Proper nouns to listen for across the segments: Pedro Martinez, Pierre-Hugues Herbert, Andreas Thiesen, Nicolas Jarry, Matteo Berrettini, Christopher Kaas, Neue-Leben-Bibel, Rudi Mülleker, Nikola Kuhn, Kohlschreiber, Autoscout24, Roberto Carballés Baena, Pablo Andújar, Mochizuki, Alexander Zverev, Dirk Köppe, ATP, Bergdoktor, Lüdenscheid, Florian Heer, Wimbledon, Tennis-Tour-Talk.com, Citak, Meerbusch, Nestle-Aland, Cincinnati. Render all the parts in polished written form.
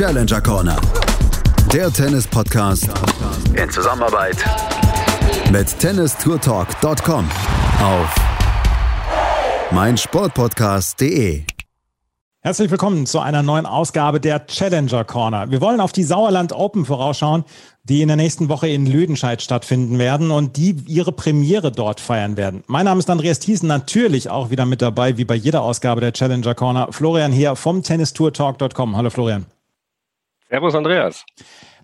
Challenger Corner, der Tennis-Podcast in Zusammenarbeit mit Tennis-Tour-Talk.com auf mein Sportpodcast.de. Herzlich willkommen zu einer neuen Ausgabe der Challenger Corner. Wir wollen auf die Sauerland Open vorausschauen, die in der nächsten Woche in Lüdenscheid stattfinden werden und die ihre Premiere dort feiern werden. Mein Name ist Andreas Thiesen, natürlich auch wieder mit dabei, wie bei jeder Ausgabe der Challenger Corner. Florian Heer vom Tennis-Tour-Talk.com. Hallo Florian. Servus Andreas.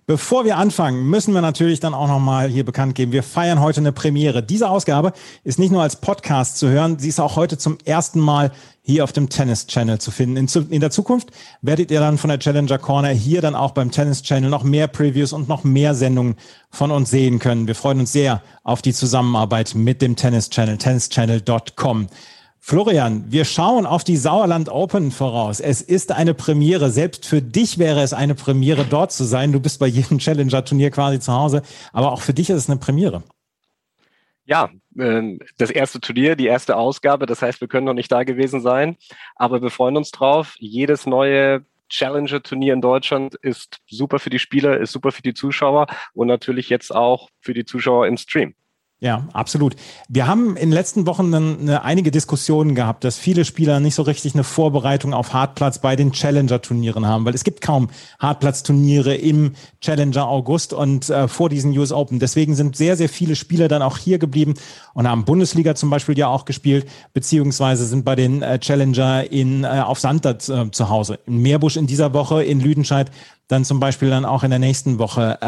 Bevor wir anfangen, müssen wir natürlich dann auch nochmal hier bekannt geben, wir feiern heute eine Premiere. Diese Ausgabe ist nicht nur als Podcast zu hören, sie ist auch heute zum ersten Mal hier auf dem Tennis Channel zu finden. In der Zukunft werdet ihr dann von der Challenger Corner hier dann auch beim Tennis Channel noch mehr Previews und noch mehr Sendungen von uns sehen können. Wir freuen uns sehr auf die Zusammenarbeit mit dem Tennis Channel, tennischannel.com. Florian, wir schauen auf die Sauerland Open voraus. Es ist eine Premiere. Selbst für dich wäre es eine Premiere, dort zu sein. Du bist bei jedem Challenger-Turnier quasi zu Hause. Aber auch für dich ist es eine Premiere. Ja, das erste Turnier, die erste Ausgabe. Das heißt, wir können noch nicht da gewesen sein. Aber wir freuen uns drauf. Jedes neue Challenger-Turnier in Deutschland ist super für die Spieler, ist super für die Zuschauer und natürlich jetzt auch für die Zuschauer im Stream. Ja, absolut. Wir haben in den letzten Wochen einige Diskussionen gehabt, dass viele Spieler nicht so richtig eine Vorbereitung auf Hartplatz bei den Challenger-Turnieren haben, weil es gibt kaum Hartplatz-Turniere im Challenger August und vor diesen US Open. Deswegen sind sehr, sehr viele Spieler dann auch hier geblieben und haben Bundesliga zum Beispiel ja auch gespielt, beziehungsweise sind bei den Challenger auf Sand zu Hause. In Meerbusch in dieser Woche, in Lüdenscheid dann zum Beispiel dann auch in der nächsten Woche.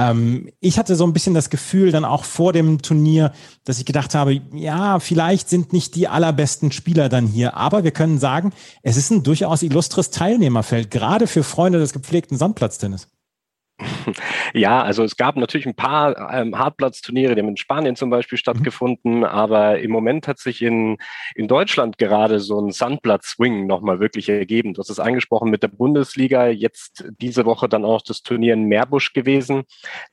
Ich hatte so ein bisschen das Gefühl dann auch vor dem Turnier, dass ich gedacht habe, ja, vielleicht sind nicht die allerbesten Spieler dann hier, aber wir können sagen, es ist ein durchaus illustres Teilnehmerfeld, gerade für Freunde des gepflegten Sandplatztennis. Ja, also es gab natürlich ein paar Hartplatzturniere, die haben in Spanien zum Beispiel stattgefunden, aber im Moment hat sich in Deutschland gerade so ein Sandplatz-Swing nochmal wirklich ergeben. Du hast es angesprochen mit der Bundesliga, jetzt diese Woche dann auch das Turnier in Meerbusch gewesen.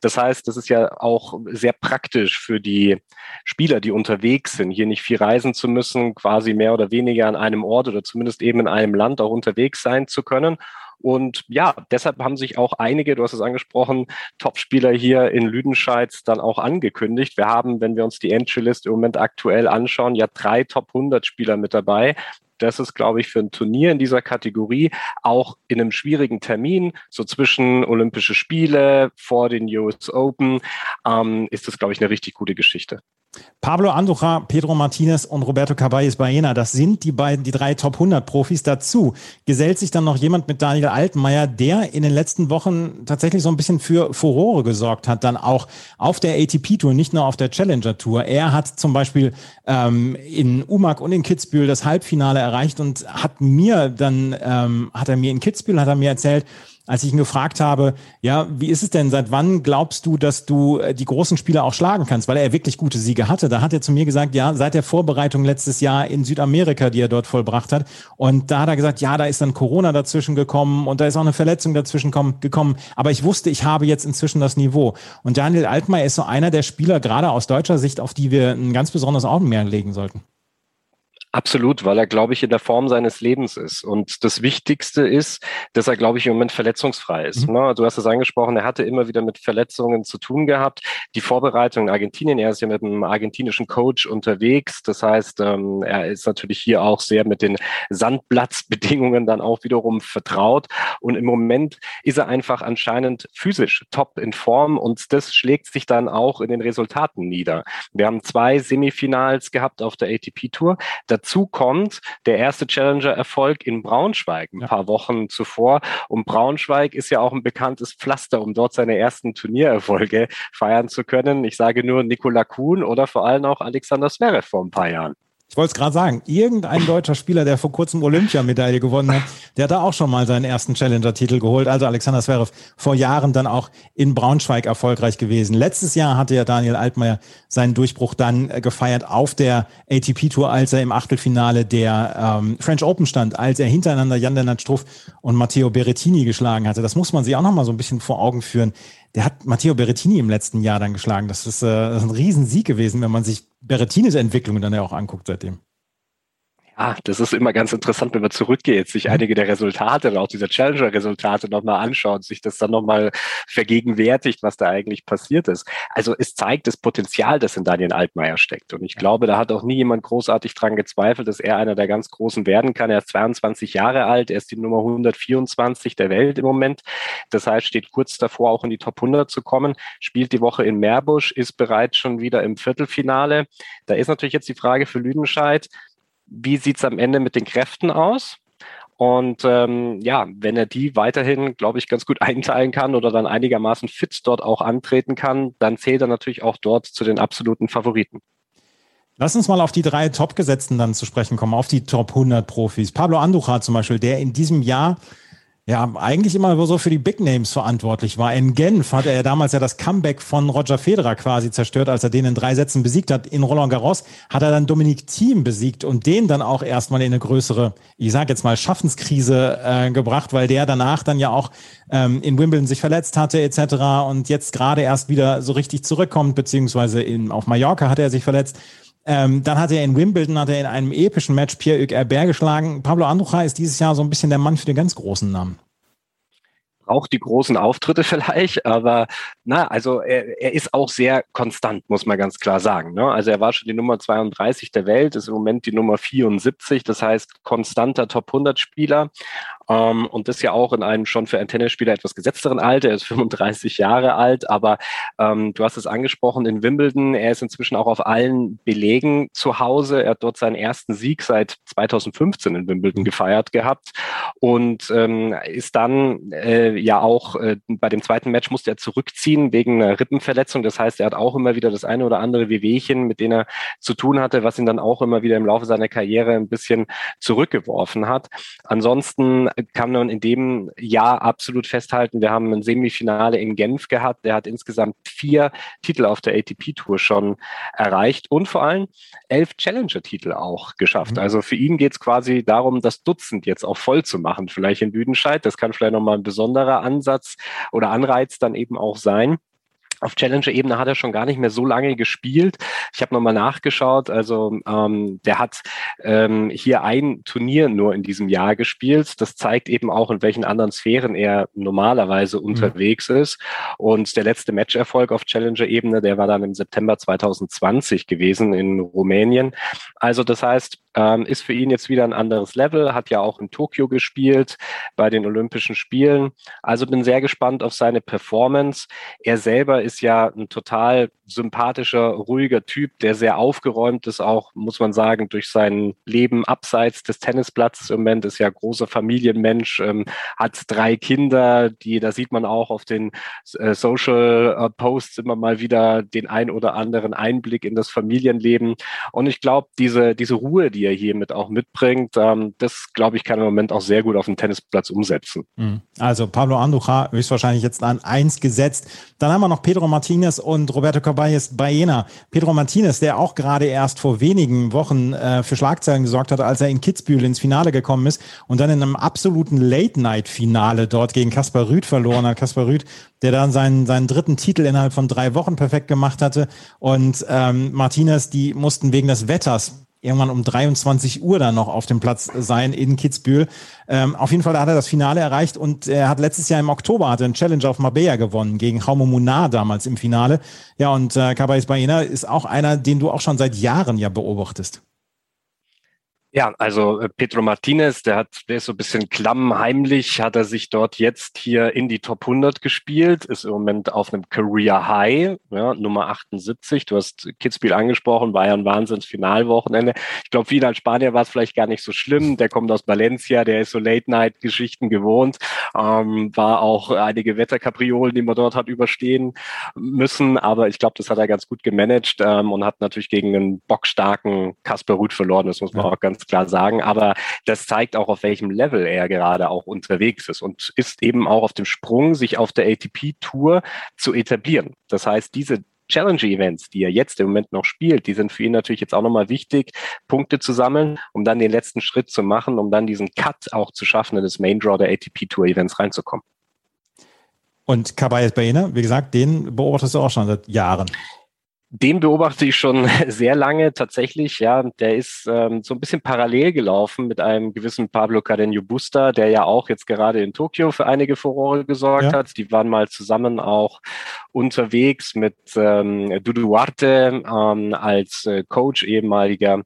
Das heißt, das ist ja auch sehr praktisch für die Spieler, die unterwegs sind, hier nicht viel reisen zu müssen, quasi mehr oder weniger an einem Ort oder zumindest eben in einem Land auch unterwegs sein zu können. Und ja, deshalb haben sich auch einige, du hast es angesprochen, Topspieler hier in Lüdenscheid dann auch angekündigt. Wir haben, wenn wir uns die Entry-List im Moment aktuell anschauen, ja 3 Top-100-Spieler mit dabei. Das ist, glaube ich, für ein Turnier in dieser Kategorie auch in einem schwierigen Termin, so zwischen Olympische Spiele, vor den US Open, ist das, glaube ich, eine richtig gute Geschichte. Pablo Andújar, Pedro Martinez und Roberto Carballés Baena, das sind die 3 Top-100-Profis. Dazu gesellt sich dann noch jemand mit Daniel Altmaier, der in den letzten Wochen tatsächlich so ein bisschen für Furore gesorgt hat, dann auch auf der ATP-Tour, nicht nur auf der Challenger-Tour. Er hat zum Beispiel in Umag und in Kitzbühel das Halbfinale erreicht und hat er mir in Kitzbühel erzählt, als ich ihn gefragt habe, ja, wie ist es denn, seit wann glaubst du, dass du die großen Spieler auch schlagen kannst, weil er wirklich gute Siege hatte. Da hat er zu mir gesagt, ja, seit der Vorbereitung letztes Jahr in Südamerika, die er dort vollbracht hat. Und da hat er gesagt, ja, da ist dann Corona dazwischen gekommen und da ist auch eine Verletzung dazwischen gekommen. Aber ich wusste, ich habe jetzt inzwischen das Niveau. Und Daniel Altmaier ist so einer der Spieler, gerade aus deutscher Sicht, auf die wir ein ganz besonderes Augenmerk legen sollten. Absolut, weil er, glaube ich, in der Form seines Lebens ist. Und das Wichtigste ist, dass er, glaube ich, im Moment verletzungsfrei ist. Mhm. Du hast es angesprochen, er hatte immer wieder mit Verletzungen zu tun gehabt. Die Vorbereitung in Argentinien, er ist ja mit einem argentinischen Coach unterwegs. Das heißt, er ist natürlich hier auch sehr mit den Sandplatzbedingungen dann auch wiederum vertraut. Und im Moment ist er einfach anscheinend physisch top in Form. Und das schlägt sich dann auch in den Resultaten nieder. Wir haben 2 Semifinals gehabt auf der ATP-Tour. Dazu kommt der erste Challenger-Erfolg in Braunschweig ein paar Wochen zuvor. Und Braunschweig ist ja auch ein bekanntes Pflaster, um dort seine ersten Turniererfolge feiern zu können. Ich sage nur Nikola Kuhn oder vor allem auch Alexander Zverev vor ein paar Jahren. Ich wollte es gerade sagen, irgendein deutscher Spieler, der vor kurzem Olympiamedaille gewonnen hat, der hat da auch schon mal seinen ersten Challenger-Titel geholt. Also Alexander Zverev vor Jahren dann auch in Braunschweig erfolgreich gewesen. Letztes Jahr hatte ja Daniel Altmaier seinen Durchbruch dann gefeiert auf der ATP-Tour, als er im Achtelfinale der French Open stand, als er hintereinander Jan Lennert-Struff und Matteo Berrettini geschlagen hatte. Das muss man sich auch noch mal so ein bisschen vor Augen führen. Der hat Matteo Berrettini im letzten Jahr dann geschlagen. Das ist ein Riesensieg gewesen, wenn man sich Berrettinis Entwicklung dann ja auch anguckt seitdem. Ja, das ist immer ganz interessant, wenn man zurückgeht, sich einige der Resultate und auch diese Challenger-Resultate nochmal anschaut, sich das dann nochmal vergegenwärtigt, was da eigentlich passiert ist. Also es zeigt das Potenzial, das in Daniel Altmaier steckt. Und ich glaube, da hat auch nie jemand großartig dran gezweifelt, dass er einer der ganz Großen werden kann. Er ist 22 Jahre alt, er ist die Nummer 124 der Welt im Moment. Das heißt, steht kurz davor, auch in die Top 100 zu kommen, spielt die Woche in Meerbusch, ist bereits schon wieder im Viertelfinale. Da ist natürlich jetzt die Frage für Lüdenscheid, wie sieht es am Ende mit den Kräften aus? Und wenn er die weiterhin, glaube ich, ganz gut einteilen kann oder dann einigermaßen fit dort auch antreten kann, dann zählt er natürlich auch dort zu den absoluten Favoriten. Lass uns mal auf die drei Top-Gesetzten dann zu sprechen kommen, auf die Top 100 Profis. Pablo Andújar zum Beispiel, der in diesem Jahr ja eigentlich immer so für die Big Names verantwortlich war. In Genf hatte er damals ja das Comeback von Roger Federer quasi zerstört, als er den in 3 Sätzen besiegt hat. In Roland Garros hat er dann Dominic Thiem besiegt und den dann auch erstmal in eine größere, ich sag jetzt mal, Schaffenskrise gebracht, weil der danach dann ja auch in Wimbledon sich verletzt hatte etc. und jetzt gerade erst wieder so richtig zurückkommt, beziehungsweise auf Mallorca hat er sich verletzt. Dann hat er in einem epischen Match Pierre-Hugues Herbert geschlagen. Pablo Andújar ist dieses Jahr so ein bisschen der Mann für den ganz großen Namen. Braucht die großen Auftritte vielleicht, aber er ist auch sehr konstant, muss man ganz klar sagen. Ne? Also er war schon die Nummer 32 der Welt, ist im Moment die Nummer 74, das heißt konstanter Top-100-Spieler. Und das ja auch in einem schon für einen Tennisspieler etwas gesetzteren Alter. Er ist 35 Jahre alt, aber du hast es angesprochen, in Wimbledon, er ist inzwischen auch auf allen Belegen zu Hause. Er hat dort seinen ersten Sieg seit 2015 in Wimbledon gefeiert gehabt und ist dann bei dem zweiten Match musste er zurückziehen wegen einer Rippenverletzung. Das heißt, er hat auch immer wieder das eine oder andere Wehwehchen, mit denen er zu tun hatte, was ihn dann auch immer wieder im Laufe seiner Karriere ein bisschen zurückgeworfen hat. Ansonsten kann man in dem Jahr absolut festhalten, wir haben ein Semifinale in Genf gehabt. Er hat insgesamt 4 Titel auf der ATP-Tour schon erreicht und vor allem 11 Challenger-Titel auch geschafft. Also für ihn geht es quasi darum, das Dutzend jetzt auch voll zu machen, vielleicht in Lüdenscheid. Das kann vielleicht nochmal ein besonderer Ansatz oder Anreiz dann eben auch sein. Auf Challenger-Ebene hat er schon gar nicht mehr so lange gespielt. Ich habe nochmal nachgeschaut. Also der hat hier ein Turnier nur in diesem Jahr gespielt. Das zeigt eben auch, in welchen anderen Sphären er normalerweise unterwegs ist. Und der letzte Matcherfolg auf Challenger-Ebene, der war dann im September 2020 gewesen in Rumänien. Also das heißt, ist für ihn jetzt wieder ein anderes Level. Hat ja auch in Tokio gespielt bei den Olympischen Spielen. Also bin sehr gespannt auf seine Performance. Er selber ist ja ein total sympathischer, ruhiger Typ, der sehr aufgeräumt ist, auch, muss man sagen, durch sein Leben abseits des Tennisplatzes. Im Moment ist ja großer Familienmensch, hat 3 Kinder, da sieht man auch auf den Social Posts immer mal wieder den ein oder anderen Einblick in das Familienleben. Und ich glaube, diese Ruhe, die er hiermit auch mitbringt, das, glaube ich, kann im Moment auch sehr gut auf dem Tennisplatz umsetzen. Also Pablo Andújar höchstwahrscheinlich jetzt an 1 gesetzt. Dann haben wir noch Pedro Martinez und Roberto Carballés Baena. Pedro Martinez, der auch gerade erst vor wenigen Wochen für Schlagzeilen gesorgt hat, als er in Kitzbühel ins Finale gekommen ist und dann in einem absoluten Late-Night-Finale dort gegen Casper Ruud verloren hat. Casper Ruud, der dann seinen dritten Titel innerhalb von 3 Wochen perfekt gemacht hatte. Und Martinez, die mussten wegen des Wetters irgendwann um 23 Uhr dann noch auf dem Platz sein in Kitzbühel. Auf jeden Fall hat er das Finale erreicht und er hat letztes Jahr im Oktober einen Challenger auf Marbella gewonnen, gegen Jaume Munar damals im Finale. Ja, und Carballés Baena ist auch einer, den du auch schon seit Jahren ja beobachtest. Ja, also Pedro Martinez, der ist so ein bisschen klamm, heimlich, hat er sich dort jetzt hier in die Top 100 gespielt, ist im Moment auf einem Career High, ja, Nummer 78, du hast Kitzbühel angesprochen, war ja ein Wahnsinns-Finalwochenende. Ich glaube, für ihn als Spanier war es vielleicht gar nicht so schlimm, der kommt aus Valencia, der ist so Late-Night-Geschichten gewohnt, war auch einige Wetterkapriolen, die man dort hat überstehen müssen, aber ich glaube, das hat er ganz gut gemanagt und hat natürlich gegen einen bockstarken Casper Ruud verloren, das muss man auch ganz klar sagen, aber das zeigt auch, auf welchem Level er gerade auch unterwegs ist und ist eben auch auf dem Sprung, sich auf der ATP-Tour zu etablieren. Das heißt, diese Challenge-Events, die er jetzt im Moment noch spielt, die sind für ihn natürlich jetzt auch nochmal wichtig, Punkte zu sammeln, um dann den letzten Schritt zu machen, um dann diesen Cut auch zu schaffen, in das Main-Draw der ATP-Tour-Events reinzukommen. Und Carballés Baena, wie gesagt, den beobachtest du auch schon seit Jahren. Den beobachte ich schon sehr lange tatsächlich, ja. Der ist so ein bisschen parallel gelaufen mit einem gewissen Pablo Carreño Busta, der ja auch jetzt gerade in Tokio für einige Furore gesorgt hat. Die waren mal zusammen auch unterwegs mit Duarte als Coach, ehemaliger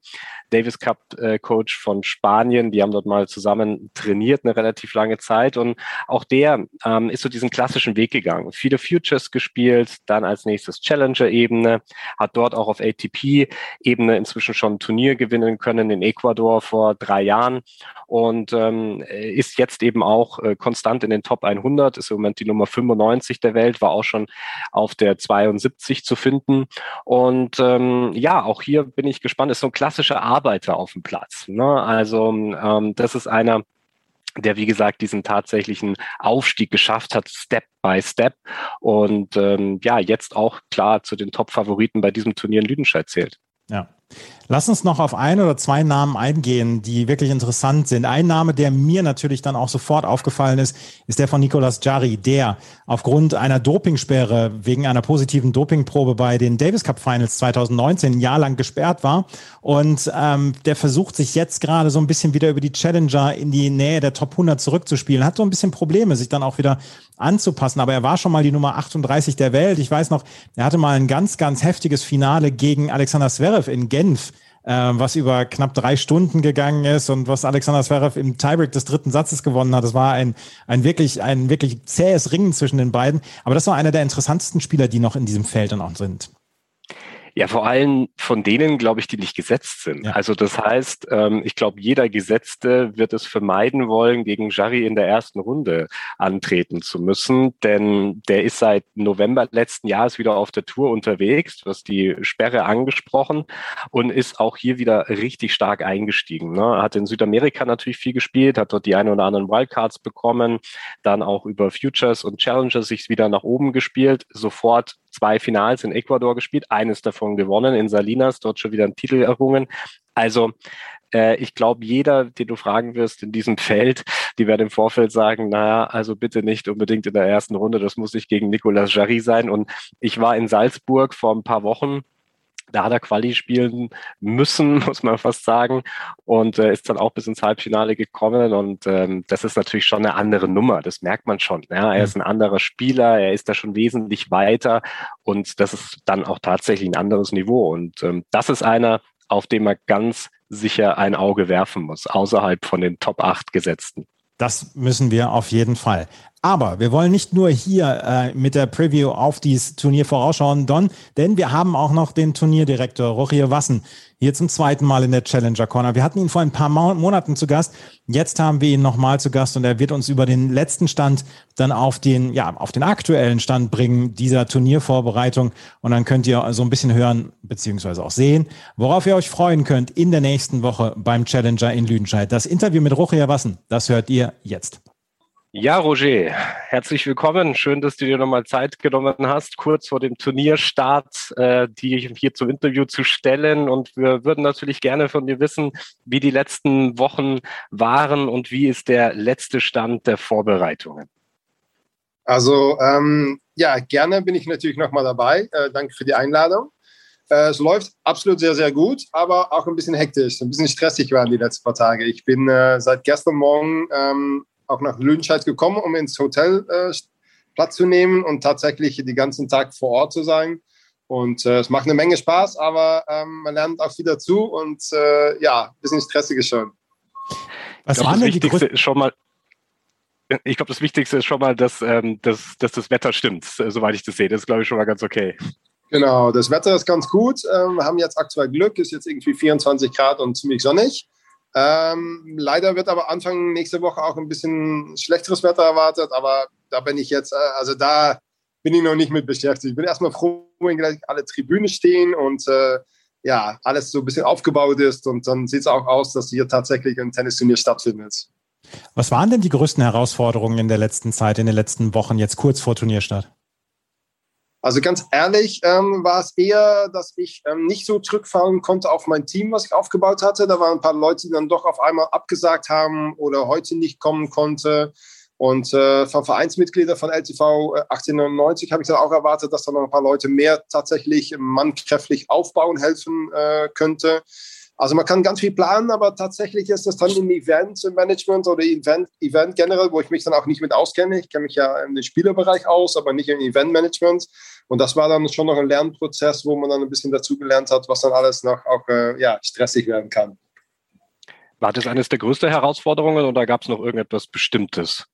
Davis Cup Coach von Spanien. Die haben dort mal zusammen trainiert eine relativ lange Zeit und auch der ist so diesen klassischen Weg gegangen. Viele Futures gespielt, dann als nächstes Challenger-Ebene. Hat dort auch auf ATP-Ebene inzwischen schon ein Turnier gewinnen können in Ecuador vor 3 Jahren und ist jetzt eben auch konstant in den Top 100, ist im Moment die Nummer 95 der Welt, war auch schon auf der 72 zu finden und auch hier bin ich gespannt, ist so ein klassischer Arbeiter auf dem Platz, ne? Also das ist einer, der, wie gesagt, diesen tatsächlichen Aufstieg geschafft hat, Step by Step. Und jetzt auch klar zu den Top-Favoriten bei diesem Turnier in Lüdenscheid zählt. Ja. Lass uns noch auf ein oder zwei Namen eingehen, die wirklich interessant sind. Ein Name, der mir natürlich dann auch sofort aufgefallen ist, ist der von Nicolas Jarry, der aufgrund einer Dopingsperre wegen einer positiven Dopingprobe bei den Davis Cup Finals 2019 ein Jahr lang gesperrt war. Und der versucht sich jetzt gerade so ein bisschen wieder über die Challenger in die Nähe der Top 100 zurückzuspielen. Hat so ein bisschen Probleme, sich dann auch wieder anzupassen. Aber er war schon mal die Nummer 38 der Welt. Ich weiß noch, er hatte mal ein ganz, ganz heftiges Finale gegen Alexander Zverev in Genf, was über knapp 3 Stunden gegangen ist und was Alexander Zverev im Tiebreak des 3. Satzes gewonnen hat. Das war ein wirklich zähes Ringen zwischen den beiden. Aber das war einer der interessantesten Spieler, die noch in diesem Feld dann auch sind. Ja, vor allem von denen, glaube ich, die nicht gesetzt sind. Ja. Also das heißt, ich glaube, jeder Gesetzte wird es vermeiden wollen, gegen Jarry in der ersten Runde antreten zu müssen, denn der ist seit November letzten Jahres wieder auf der Tour unterwegs, was die Sperre angesprochen, und ist auch hier wieder richtig stark eingestiegen, ne? Hat in Südamerika natürlich viel gespielt, hat dort die eine oder anderen Wildcards bekommen, dann auch über Futures und Challengers sich wieder nach oben gespielt, sofort 2 Finals in Ecuador gespielt, eines davon gewonnen in Salinas, dort schon wieder einen Titel errungen. Also ich glaube, jeder, den du fragen wirst in diesem Feld, die werden im Vorfeld sagen, naja, also bitte nicht unbedingt in der ersten Runde, das muss nicht gegen Nicolas Jarry sein. Und ich war in Salzburg vor ein paar Wochen, da hat er Quali spielen müssen, muss man fast sagen, und ist dann auch bis ins Halbfinale gekommen und das ist natürlich schon eine andere Nummer, das merkt man schon, ja? Er ist ein anderer Spieler, er ist da schon wesentlich weiter und das ist dann auch tatsächlich ein anderes Niveau und das ist einer, auf den man ganz sicher ein Auge werfen muss, außerhalb von den Top 8 Gesetzten. Das müssen wir auf jeden Fall. Aber wir wollen nicht nur hier mit der Preview auf dieses Turnier vorausschauen, Don, denn wir haben auch noch den Turnierdirektor Ruchir Wassen hier zum 2. Mal in der Challenger Corner. Wir hatten ihn vor ein paar Monaten zu Gast. Jetzt haben wir ihn nochmal zu Gast und er wird uns über den letzten Stand dann auf den aktuellen Stand bringen, dieser Turniervorbereitung. Und dann könnt ihr so ein bisschen hören beziehungsweise auch sehen, worauf ihr euch freuen könnt in der nächsten Woche beim Challenger in Lüdenscheid. Das Interview mit Ruchir Wassen, das hört ihr jetzt. Ja, Roger, herzlich willkommen. Schön, dass du dir nochmal Zeit genommen hast, kurz vor dem Turnierstart, die hier zum Interview zu stellen. Und wir würden natürlich gerne von dir wissen, wie die letzten Wochen waren und wie ist der letzte Stand der Vorbereitungen? Also, gerne bin ich natürlich nochmal dabei. Danke für die Einladung. Es läuft absolut sehr, sehr gut, aber auch ein bisschen hektisch, ein bisschen stressig waren die letzten paar Tage. Ich bin seit gestern Morgen auch nach Lüdenscheid gekommen, um ins Hotel Platz zu nehmen und tatsächlich den ganzen Tag vor Ort zu sein. Und es macht eine Menge Spaß, aber man lernt auch viel dazu und ein bisschen stressig ist schon. Was waren denn die Gründe? Ich glaube, das Wichtigste ist schon mal, dass das Wetter stimmt, soweit ich das sehe. Das ist, glaube ich, schon mal ganz okay. Genau, das Wetter ist ganz gut. Wir haben jetzt aktuell Glück, ist jetzt irgendwie 24 Grad und ziemlich sonnig. Leider wird aber Anfang nächste Woche auch ein bisschen schlechteres Wetter erwartet, aber da bin ich noch nicht mit beschäftigt. Ich bin erstmal froh, wenn gleich alle Tribünen stehen und alles so ein bisschen aufgebaut ist und dann sieht es auch aus, dass hier tatsächlich ein Tennisturnier stattfindet. Was waren denn die größten Herausforderungen in der letzten Zeit, in den letzten Wochen, jetzt kurz vor Turnierstart? Also ganz ehrlich war es eher, dass ich nicht so zurückfahren konnte auf mein Team, was ich aufgebaut hatte. Da waren ein paar Leute, die dann doch auf einmal abgesagt haben oder heute nicht kommen konnte. Und von Vereinsmitgliedern von LTV 1899 habe ich dann auch erwartet, dass da noch ein paar Leute mehr tatsächlich mannkräftig aufbauen helfen könnte. Also man kann ganz viel planen, aber tatsächlich ist das dann im Event-Management oder Event generell, wo ich mich dann auch nicht mit auskenne. Ich kenne mich ja im Spielerbereich aus, aber nicht im Event-Management. Und das war dann schon noch ein Lernprozess, wo man dann ein bisschen dazugelernt hat, was dann alles noch auch stressig werden kann. War das eines der größten Herausforderungen oder gab es noch irgendetwas Bestimmtes?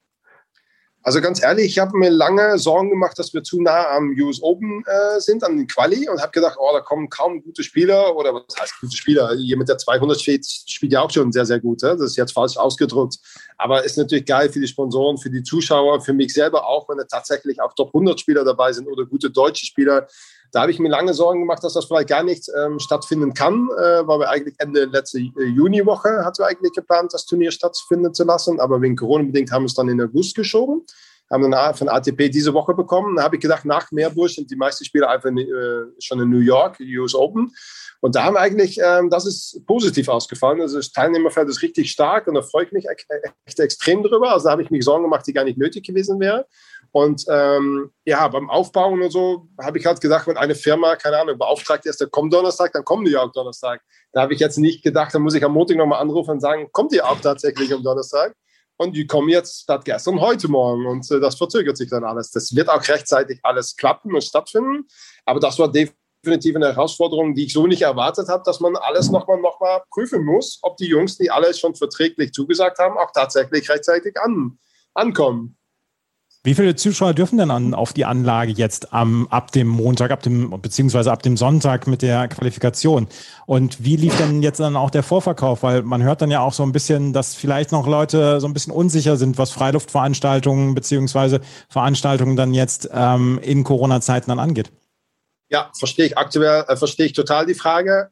Also ganz ehrlich, ich habe mir lange Sorgen gemacht, dass wir zu nah am US Open sind, an den Quali, und habe gedacht, da kommen kaum gute Spieler, oder was heißt gute Spieler? Jemand, der 200 steht, spielt ja auch schon sehr, sehr gut. Das ist jetzt falsch ausgedrückt. Aber ist natürlich geil für die Sponsoren, für die Zuschauer, für mich selber auch, wenn da tatsächlich auch Top 100 Spieler dabei sind oder gute deutsche Spieler. Da habe ich mir lange Sorgen gemacht, dass das vielleicht gar nicht stattfinden kann, weil wir eigentlich Ende letzte Juniwoche hatten wir eigentlich geplant, das Turnier stattfinden zu lassen, aber wegen Corona-bedingt haben wir es dann in August geschoben, haben dann von ATP diese Woche bekommen. Da habe ich gedacht, nach Meerbusch sind die meisten Spieler einfach schon in New York, US Open. Und da haben wir eigentlich, das ist positiv ausgefallen, also das Teilnehmerfeld ist richtig stark und da freue ich mich echt extrem drüber. Also da habe ich mich Sorgen gemacht, die gar nicht nötig gewesen wäre. Und beim Aufbauen und so habe ich halt gedacht, wenn eine Firma, keine Ahnung, beauftragt ist, dann kommt Donnerstag, dann kommt New York Donnerstag. Da habe ich jetzt nicht gedacht, dann muss ich am Montag nochmal anrufen und sagen, kommt ihr auch tatsächlich am Donnerstag? Und die kommen jetzt statt gestern heute Morgen. Und das verzögert sich dann alles. Das wird auch rechtzeitig alles klappen und stattfinden. Aber das war definitiv eine Herausforderung, die ich so nicht erwartet habe, dass man alles nochmal prüfen muss, ob die Jungs, die alles schon verträglich zugesagt haben, auch tatsächlich rechtzeitig ankommen. Wie viele Zuschauer dürfen denn auf die Anlage jetzt ab dem Montag, beziehungsweise ab dem Sonntag mit der Qualifikation? Und wie lief denn jetzt dann auch der Vorverkauf? Weil man hört dann ja auch so ein bisschen, dass vielleicht noch Leute so ein bisschen unsicher sind, was Freiluftveranstaltungen beziehungsweise Veranstaltungen dann jetzt in Corona-Zeiten dann angeht. Ja, verstehe ich aktuell, verstehe ich total die Frage.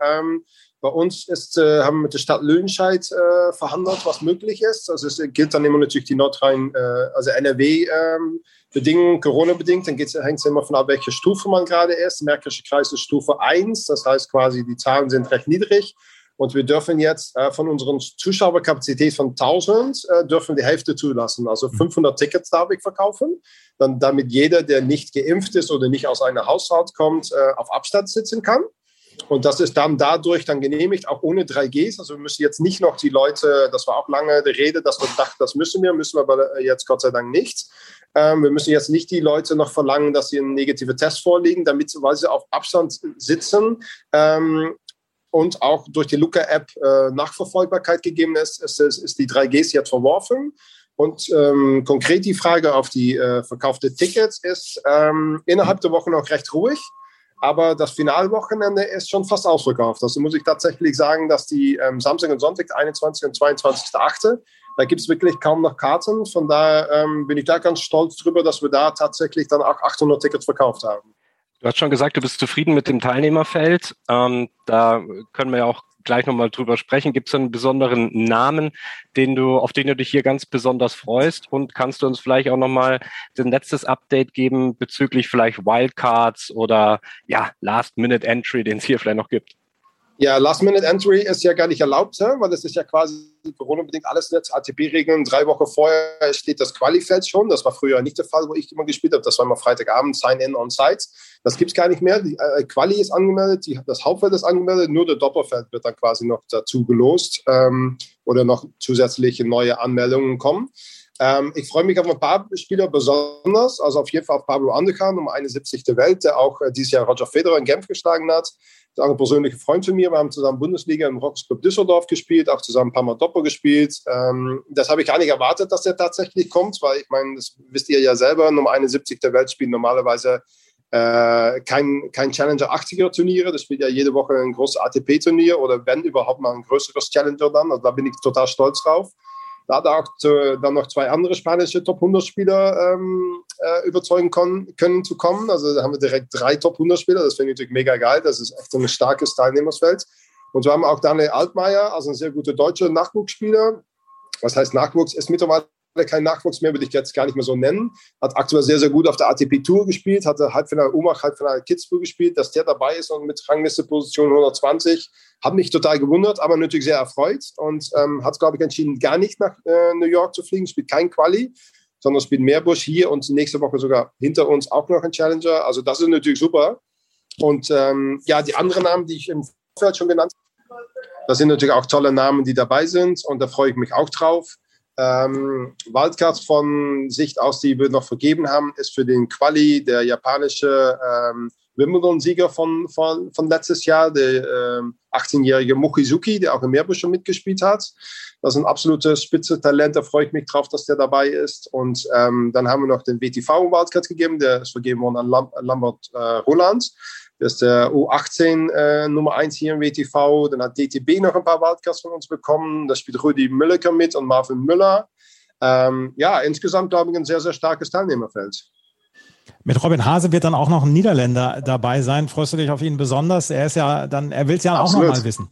Bei uns haben wir mit der Stadt Lüdenscheid verhandelt, was möglich ist. Also es gilt dann immer natürlich die NRW-Bedingungen, Corona-bedingt. Dann hängt es immer von ab, welche Stufe man gerade ist. Märkische Kreis ist Stufe 1, das heißt quasi, die Zahlen sind recht niedrig. Und wir dürfen jetzt von unserer Zuschauerkapazität von 1000 dürfen die Hälfte zulassen. Also 500 Tickets darf ich verkaufen, dann, damit jeder, der nicht geimpft ist oder nicht aus einem Haushalt kommt, auf Abstand sitzen kann. Und das ist dann dadurch dann genehmigt, auch ohne 3Gs. Also wir müssen jetzt nicht noch die Leute, das war auch lange die Rede, dass wir dachten, das müssen wir aber jetzt Gott sei Dank nicht. Wir müssen jetzt nicht die Leute noch verlangen, dass sie einen negativen Test vorlegen, damit, weil sie auf Abstand sitzen und auch durch die Luca-App Nachverfolgbarkeit gegeben ist, ist die 3Gs jetzt verworfen. Und konkret die Frage auf die verkaufte Tickets ist innerhalb der Woche noch recht ruhig. Aber das Finalwochenende ist schon fast ausverkauft. Also muss ich tatsächlich sagen, dass die Samstag und Sonntag, 21. und 22.8., da gibt es wirklich kaum noch Karten. Von daher bin ich da ganz stolz drüber, dass wir da tatsächlich dann auch 800 Tickets verkauft haben. Du hast schon gesagt, du bist zufrieden mit dem Teilnehmerfeld. Da können wir ja auch gleich nochmal drüber sprechen. Gibt es einen besonderen Namen, auf den du dich hier ganz besonders freust? Und kannst du uns vielleicht auch nochmal ein letztes Update geben bezüglich vielleicht Wildcards oder Last-Minute-Entry, den es hier vielleicht noch gibt? Ja, Last-Minute-Entry ist ja gar nicht erlaubt, weil das ist ja quasi Corona-bedingt alles jetzt, ATP-Regeln, 3 Wochen vorher steht das Qualifeld schon. Das war früher nicht der Fall, wo ich immer gespielt habe. Das war immer Freitagabend, Sign-In on-Site. Das gibt es gar nicht mehr. Die Quali ist angemeldet, das Hauptfeld ist angemeldet, nur der Doppelfeld wird dann quasi noch dazu gelost oder noch zusätzliche neue Anmeldungen kommen. Ich freue mich auf ein paar Spieler besonders, also auf jeden Fall auf Pablo Andújar, Nummer 71 der Welt, der auch dieses Jahr Roger Federer in Genf geschlagen hat. Das ist auch ein persönlicher Freund von mir. Wir haben zusammen Bundesliga im Rockets Club Düsseldorf gespielt, auch zusammen ein paar Mal Doppel gespielt. Das habe ich gar nicht erwartet, dass der tatsächlich kommt, weil ich meine, das wisst ihr ja selber, Nummer 71 der Welt spielt normalerweise kein Challenger 80er Turniere. Das spielt ja jede Woche ein großes ATP-Turnier oder wenn überhaupt mal ein größeres Challenger dann. Also da bin ich total stolz drauf. Da hat er auch dann noch 2 andere spanische Top-100-Spieler überzeugen können zu kommen. Also da haben wir direkt 3 Top-100-Spieler. Das finde ich natürlich mega geil. Das ist echt ein starkes Teilnehmerfeld. Und so haben wir auch Daniel Altmaier, also ein sehr guter deutscher Nachwuchsspieler. Was heißt Nachwuchs? Ist mittlerweile kein Nachwuchs mehr, würde ich jetzt gar nicht mehr so nennen. Hat aktuell sehr, sehr gut auf der ATP-Tour gespielt. Hatte Halbfinale Umag, Halbfinale Kitzbühel gespielt. Dass der dabei ist und mit Ranglisteposition 120. Hat mich total gewundert, aber natürlich sehr erfreut und hat, glaube ich, entschieden, gar nicht nach New York zu fliegen, spielt kein Quali sondern spielt Meerbusch hier und nächste Woche sogar hinter uns auch noch ein Challenger. Also das ist natürlich super. Und ja, die anderen Namen, die ich im Vorfeld schon genannt habe, das sind natürlich auch tolle Namen, die dabei sind und da freue ich mich auch drauf. Wildcards von Sicht aus, die wir noch vergeben haben, ist für den Quali der japanische Wimbledon-Sieger von letztes Jahr, der 18-jährige Mochizuki, der auch im Meerbusch schon mitgespielt hat. Das ist ein absolutes Spitzentalent, da freue ich mich drauf, dass der dabei ist. Und dann haben wir noch den WTV-Wildcard gegeben, der ist vergeben worden an Lambert Roland. Das ist der U18 Nummer 1 hier im WTV. Dann hat DTB noch ein paar Wildcards von uns bekommen. Da spielt Rudi Mülleker mit und Marvin Müller. Ja, insgesamt glaube ich ein sehr, sehr starkes Teilnehmerfeld. Mit Robin Haase wird dann auch noch ein Niederländer dabei sein. Freust du dich auf ihn besonders? Er will es ja auch nochmal wissen.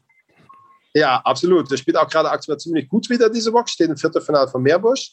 Ja, absolut. Der spielt auch gerade aktuell ziemlich gut wieder diese Woche. Steht im Viertelfinale von Meerbusch.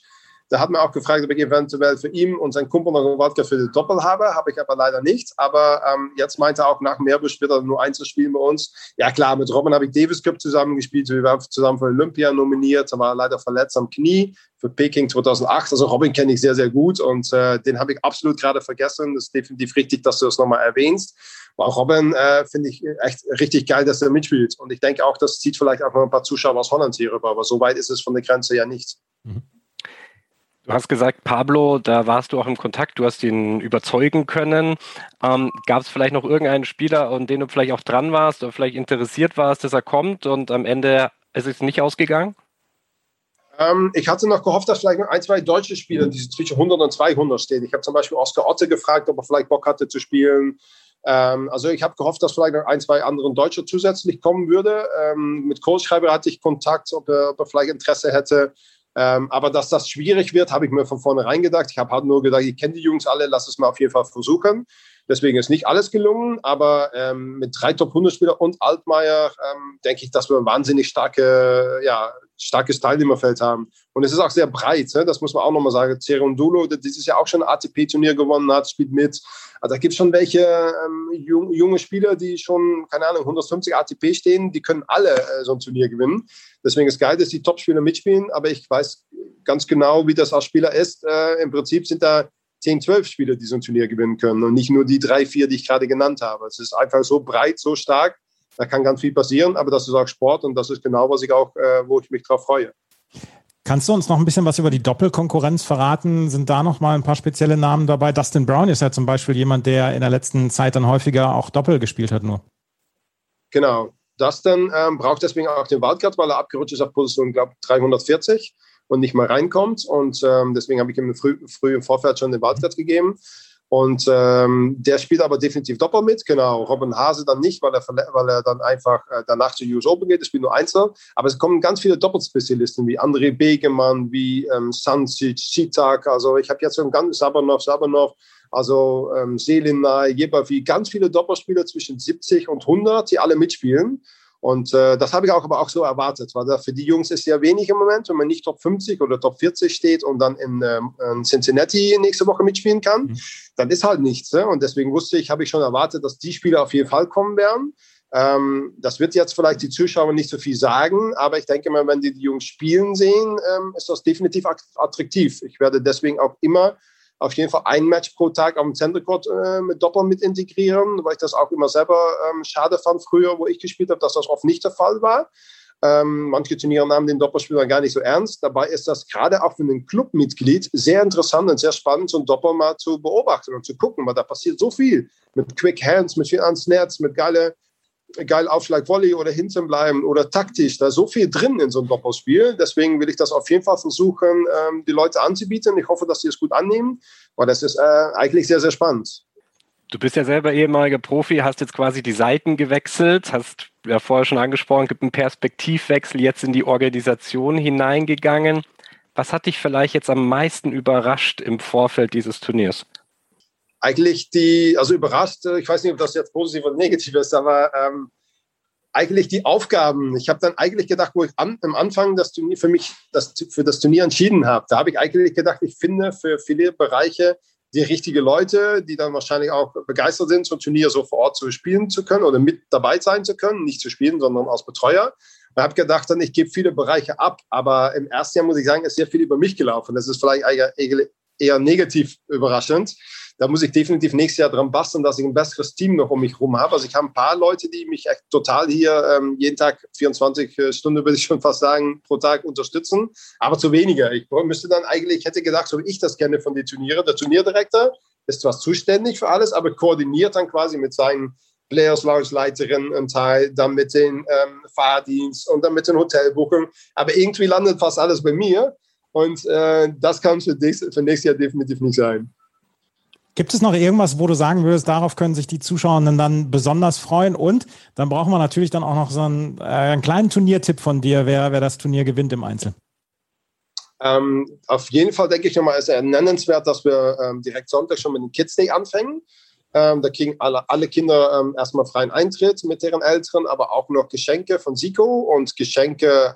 Da hat man auch gefragt, ob ich eventuell für ihn und seinen Kumpel noch einen Wildcard für den Doppel habe. Habe ich aber leider nicht. Aber jetzt meinte er auch, nach Meerbusch wird er nur einzuspielen bei uns. Ja klar, mit Robin habe ich Davis Cup zusammengespielt. Wir waren zusammen für Olympia nominiert. Er war leider verletzt am Knie für Peking 2008. Also Robin kenne ich sehr, sehr gut. Und den habe ich absolut gerade vergessen. Das ist definitiv richtig, dass du das nochmal erwähnst. Aber auch Robin finde ich echt richtig geil, dass er mitspielt. Und ich denke auch, das zieht vielleicht auch noch ein paar Zuschauer aus Holland hier rüber. Aber so weit ist es von der Grenze ja nicht. Mhm. Du hast gesagt, Pablo, da warst du auch im Kontakt, du hast ihn überzeugen können. Gab es vielleicht noch irgendeinen Spieler, an den du vielleicht auch dran warst oder vielleicht interessiert warst, dass er kommt und am Ende ist es nicht ausgegangen? Ich hatte noch gehofft, dass vielleicht noch ein, zwei deutsche Spieler, die zwischen 100 und 200 stehen. Ich habe zum Beispiel Oskar Otte gefragt, ob er vielleicht Bock hatte zu spielen. Also ich habe gehofft, dass vielleicht noch ein, zwei andere Deutsche zusätzlich kommen würde. Mit Kohlschreiber hatte ich Kontakt, ob er vielleicht Interesse hätte. Aber dass das schwierig wird, habe ich mir von vornherein gedacht. Ich habe halt nur gedacht, ich kenne die Jungs alle, lass es mal auf jeden Fall versuchen. Deswegen ist nicht alles gelungen, aber mit 3 Top-100-Spielern und Altmaier denke ich, dass wir ein wahnsinnig starkes Teilnehmerfeld haben. Und es ist auch sehr breit, ne? Das muss man auch nochmal sagen. Cerundolo, der dieses Jahr auch schon ein ATP-Turnier gewonnen hat, spielt mit. Also da gibt es schon welche junge Spieler, die schon, keine Ahnung, 150 ATP stehen, die können alle so ein Turnier gewinnen. Deswegen ist geil, dass die Top-Spieler mitspielen, aber ich weiß ganz genau, wie das als Spieler ist. Im Prinzip sind da 10, 12 Spieler, die so ein Turnier gewinnen können und nicht nur die 3, 4, die ich gerade genannt habe. Es ist einfach so breit, so stark, da kann ganz viel passieren, aber das ist auch Sport und das ist genau, wo ich mich drauf freue. Kannst du uns noch ein bisschen was über die Doppelkonkurrenz verraten? Sind da noch mal ein paar spezielle Namen dabei? Dustin Brown ist ja zum Beispiel jemand, der in der letzten Zeit dann häufiger auch Doppel gespielt hat nur. Genau. Dustin braucht deswegen auch den Wildcard, weil er abgerutscht ist auf Position, glaube ich, 340. Und nicht mal reinkommt. Und deswegen habe ich ihm früh im Vorfeld schon den Wildcard gegeben. Und der spielt aber definitiv Doppel mit. Genau, Robin Haase dann nicht, weil er dann einfach danach zur US Open geht. Er spielt nur Einzel. Aber es kommen ganz viele Doppelspezialisten, wie André Begemann, wie Sancic, Citak. Also ich habe jetzt schon ganz Sabanov. Also Selinai, Jebavi, ganz viele Doppelspieler zwischen 70 und 100, die alle mitspielen. Und das habe ich aber auch so erwartet, weil für die Jungs ist ja wenig im Moment, wenn man nicht Top 50 oder Top 40 steht und dann in Cincinnati nächste Woche mitspielen kann, dann ist halt nichts. Ne? Und deswegen habe ich schon erwartet, dass die Spieler auf jeden Fall kommen werden. Das wird jetzt vielleicht die Zuschauer nicht so viel sagen, aber ich denke mal, wenn die Jungs spielen sehen, ist das definitiv attraktiv. Ich werde deswegen auch immer auf jeden Fall ein Match pro Tag auf dem Center Court mit Doppel mit integrieren, weil ich das auch immer selber schade fand früher, wo ich gespielt habe, dass das oft nicht der Fall war. Manche Turniere nahmen den Doppelspieler gar nicht so ernst. Dabei ist das gerade auch für ein Clubmitglied sehr interessant und sehr spannend, so ein Doppel mal zu beobachten und zu gucken, weil da passiert so viel mit Quick Hands, mit viel ans Netz, mit geil Aufschlag Volley oder hinten bleiben oder taktisch, da ist so viel drin in so einem Doppelspiel, deswegen will ich das auf jeden Fall versuchen, die Leute anzubieten. Ich hoffe, dass sie es gut annehmen, weil das ist eigentlich sehr, sehr spannend. Du bist ja selber ehemaliger Profi, hast jetzt quasi die Seiten gewechselt, hast ja vorher schon angesprochen, gibt einen Perspektivwechsel, jetzt in die Organisation hineingegangen. Was hat dich vielleicht jetzt am meisten überrascht im Vorfeld dieses Turniers? Eigentlich überrascht, ich weiß nicht, ob das jetzt positiv oder negativ ist, aber eigentlich die Aufgaben. Ich habe dann eigentlich gedacht, wo ich am Anfang das Turnier für das Turnier entschieden habe, da habe ich eigentlich gedacht, ich finde für viele Bereiche die richtigen Leute, die dann wahrscheinlich auch begeistert sind, so ein Turnier so vor Ort zu spielen zu können oder mit dabei sein zu können, nicht zu spielen, sondern als Betreuer. Ich habe gedacht, ich gebe viele Bereiche ab, aber im ersten Jahr muss ich sagen, ist sehr viel über mich gelaufen. Das ist vielleicht eher negativ überraschend. Da muss ich definitiv nächstes Jahr dran basteln, dass ich ein besseres Team noch um mich herum habe. Also ich habe ein paar Leute, die mich echt total hier jeden Tag 24 Stunden, würde ich schon fast sagen, pro Tag unterstützen, aber zu weniger. Ich müsste dann eigentlich, hätte gedacht, so wie ich das kenne von den Turnieren, der Turnierdirektor ist zwar zuständig für alles, aber koordiniert dann quasi mit seinen Players Lounge Leiterin im Teil, dann mit den Fahrdienst und dann mit den Hotelbuchungen. Aber irgendwie landet fast alles bei mir und das kann für nächstes Jahr definitiv nicht sein. Gibt es noch irgendwas, wo du sagen würdest, darauf können sich die Zuschauenden dann besonders freuen? Und dann brauchen wir natürlich dann auch noch so einen kleinen Turniertipp von dir, wer das Turnier gewinnt im Einzel. Auf jeden Fall denke ich nochmal, ist nennenswert, dass wir direkt Sonntag schon mit dem Kids Day anfangen. Da kriegen alle Kinder erstmal freien Eintritt mit deren Eltern, aber auch noch Geschenke von Siko und Geschenke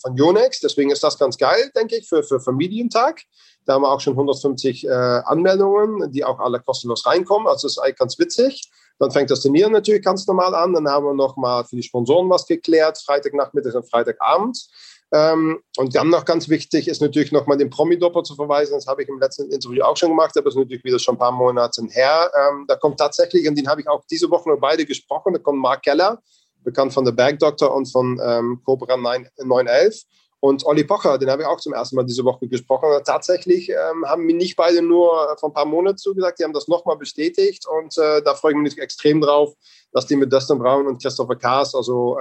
von Yonex. Deswegen ist das ganz geil, denke ich, für Familientag. Da haben wir auch schon 150 Anmeldungen, die auch alle kostenlos reinkommen. Also das ist eigentlich ganz witzig. Dann fängt das Turnier natürlich ganz normal an. Dann haben wir nochmal für die Sponsoren was geklärt, Freitagnachmittag und Freitagabend. Und dann noch ganz wichtig ist natürlich nochmal den Promi-Doppel zu verweisen. Das habe ich im letzten Interview auch schon gemacht, aber das ist natürlich wieder schon ein paar Monate her. Da kommt tatsächlich, und den habe ich auch diese Woche noch beide gesprochen, da kommt Mark Keller, bekannt von The Bergdoktor und von Cobra 911. Und Olli Pocher, den habe ich auch zum ersten Mal diese Woche gesprochen. Tatsächlich haben mir nicht beide nur vor ein paar Monaten zugesagt, die haben das nochmal bestätigt. Und da freue ich mich extrem drauf, dass die mit Dustin Brown und Christopher Kaas, also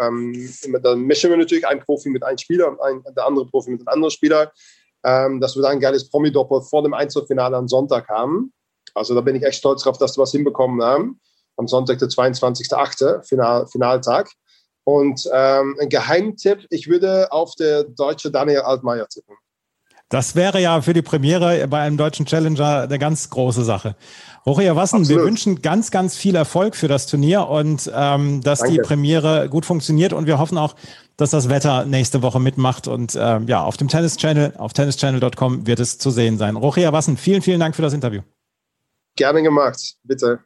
da mischen wir natürlich einen Profi mit einem Spieler und der andere Profi mit einem anderen Spieler, dass wir da ein geiles Promi-Doppel vor dem Einzelfinale am Sonntag haben. Also da bin ich echt stolz drauf, dass wir was hinbekommen haben. Am Sonntag, der 22.08., Finaltag. Und ein Geheimtipp, ich würde auf der deutsche Daniel Altmaier tippen. Das wäre ja für die Premiere bei einem deutschen Challenger eine ganz große Sache. Ruchir Wassen, wir wünschen ganz, ganz viel Erfolg für das Turnier und dass die Premiere gut funktioniert. Und wir hoffen auch, dass das Wetter nächste Woche mitmacht. Und ja, auf dem Tennis Channel, auf tennischannel.com wird es zu sehen sein. Ruchir Wassen, vielen, vielen Dank für das Interview. Gerne gemacht, bitte.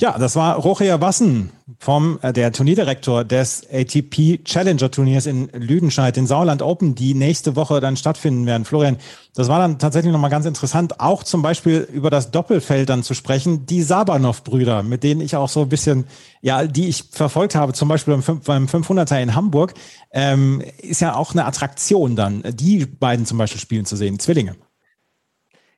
Ja, das war Ruchir Wassen, der Turnierdirektor des ATP Challenger Turniers in Lüdenscheid, den Sauerland Open, die nächste Woche dann stattfinden werden. Florian, das war dann tatsächlich nochmal ganz interessant, auch zum Beispiel über das Doppelfeld dann zu sprechen. Die Sabanov-Brüder, mit denen ich auch so ein bisschen, ja, die ich verfolgt habe, zum Beispiel beim 500er in Hamburg, ist ja auch eine Attraktion dann, die beiden zum Beispiel spielen zu sehen, Zwillinge.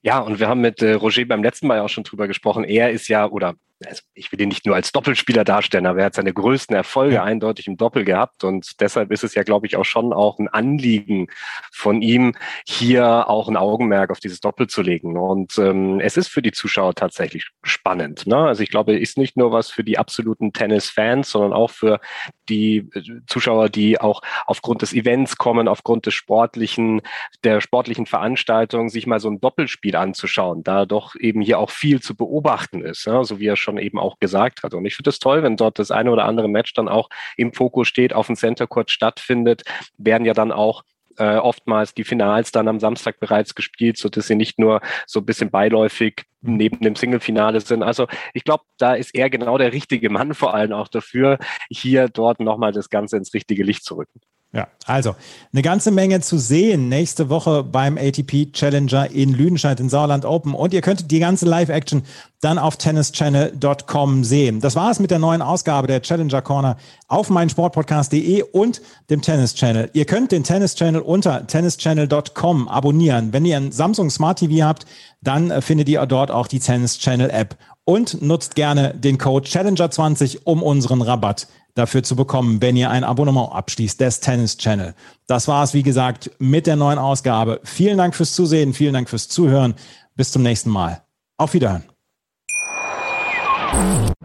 Ja, und wir haben mit Roger beim letzten Mal auch schon drüber gesprochen. Er ist ja, oder also ich will ihn nicht nur als Doppelspieler darstellen, aber er hat seine größten Erfolge eindeutig im Doppel gehabt. Und deshalb ist es ja, glaube ich, auch schon auch ein Anliegen von ihm, hier auch ein Augenmerk auf dieses Doppel zu legen. Und es ist für die Zuschauer tatsächlich spannend, ne? Also ich glaube, es ist nicht nur was für die absoluten Tennis-Fans, sondern auch für die Zuschauer, die auch aufgrund des Events kommen, aufgrund des sportlichen, der sportlichen Veranstaltung, sich mal so ein Doppelspiel anzuschauen, da doch eben hier auch viel zu beobachten ist, ja, so wie er schon eben auch gesagt hat. Und ich finde es toll, wenn dort das eine oder andere Match dann auch im Fokus steht, auf dem Center Court stattfindet, werden ja dann auch oftmals die Finals dann am Samstag bereits gespielt, sodass sie nicht nur so ein bisschen beiläufig neben dem Single-Finale sind. Also ich glaube, da ist er genau der richtige Mann vor allem auch dafür, hier dort nochmal das Ganze ins richtige Licht zu rücken. Ja, also eine ganze Menge zu sehen nächste Woche beim ATP Challenger in Lüdenscheid, in Sauerland Open. Und ihr könnt die ganze Live-Action dann auf tennischannel.com sehen. Das war es mit der neuen Ausgabe der Challenger Corner auf mein Sportpodcast.de und dem Tennis Channel. Ihr könnt den Tennis Channel unter tennischannel.com abonnieren. Wenn ihr ein Samsung Smart TV habt, dann findet ihr dort auch die Tennis Channel App. Und nutzt gerne den Code Challenger20, um unseren Rabatt dafür zu bekommen, wenn ihr ein Abonnement abschließt des Tennis Channel. Das war es, wie gesagt, mit der neuen Ausgabe. Vielen Dank fürs Zusehen, vielen Dank fürs Zuhören. Bis zum nächsten Mal. Auf Wiederhören.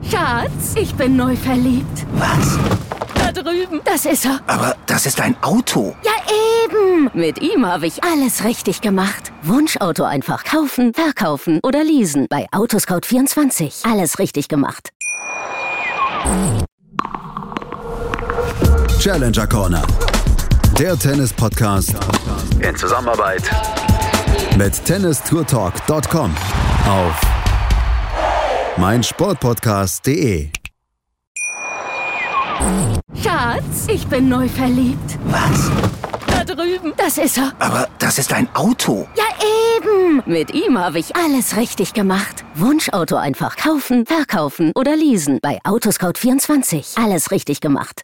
Schatz, ich bin neu verliebt. Was? Da drüben. Das ist er. Aber das ist ein Auto. Ja, eben. Mit ihm habe ich alles richtig gemacht. Wunschauto einfach kaufen, verkaufen oder leasen. Bei Autoscout24. Alles richtig gemacht. Challenger Corner. Der Tennis-Podcast. In Zusammenarbeit mit Tennis-Tour-Talk.com. Auf mein Sportpodcast.de. Schatz, ich bin neu verliebt. Was? drüben. Das ist er. Aber das ist ein Auto. Ja, eben. Mit ihm habe ich alles richtig gemacht. Wunschauto einfach kaufen, verkaufen oder leasen. Bei Autoscout24. Alles richtig gemacht.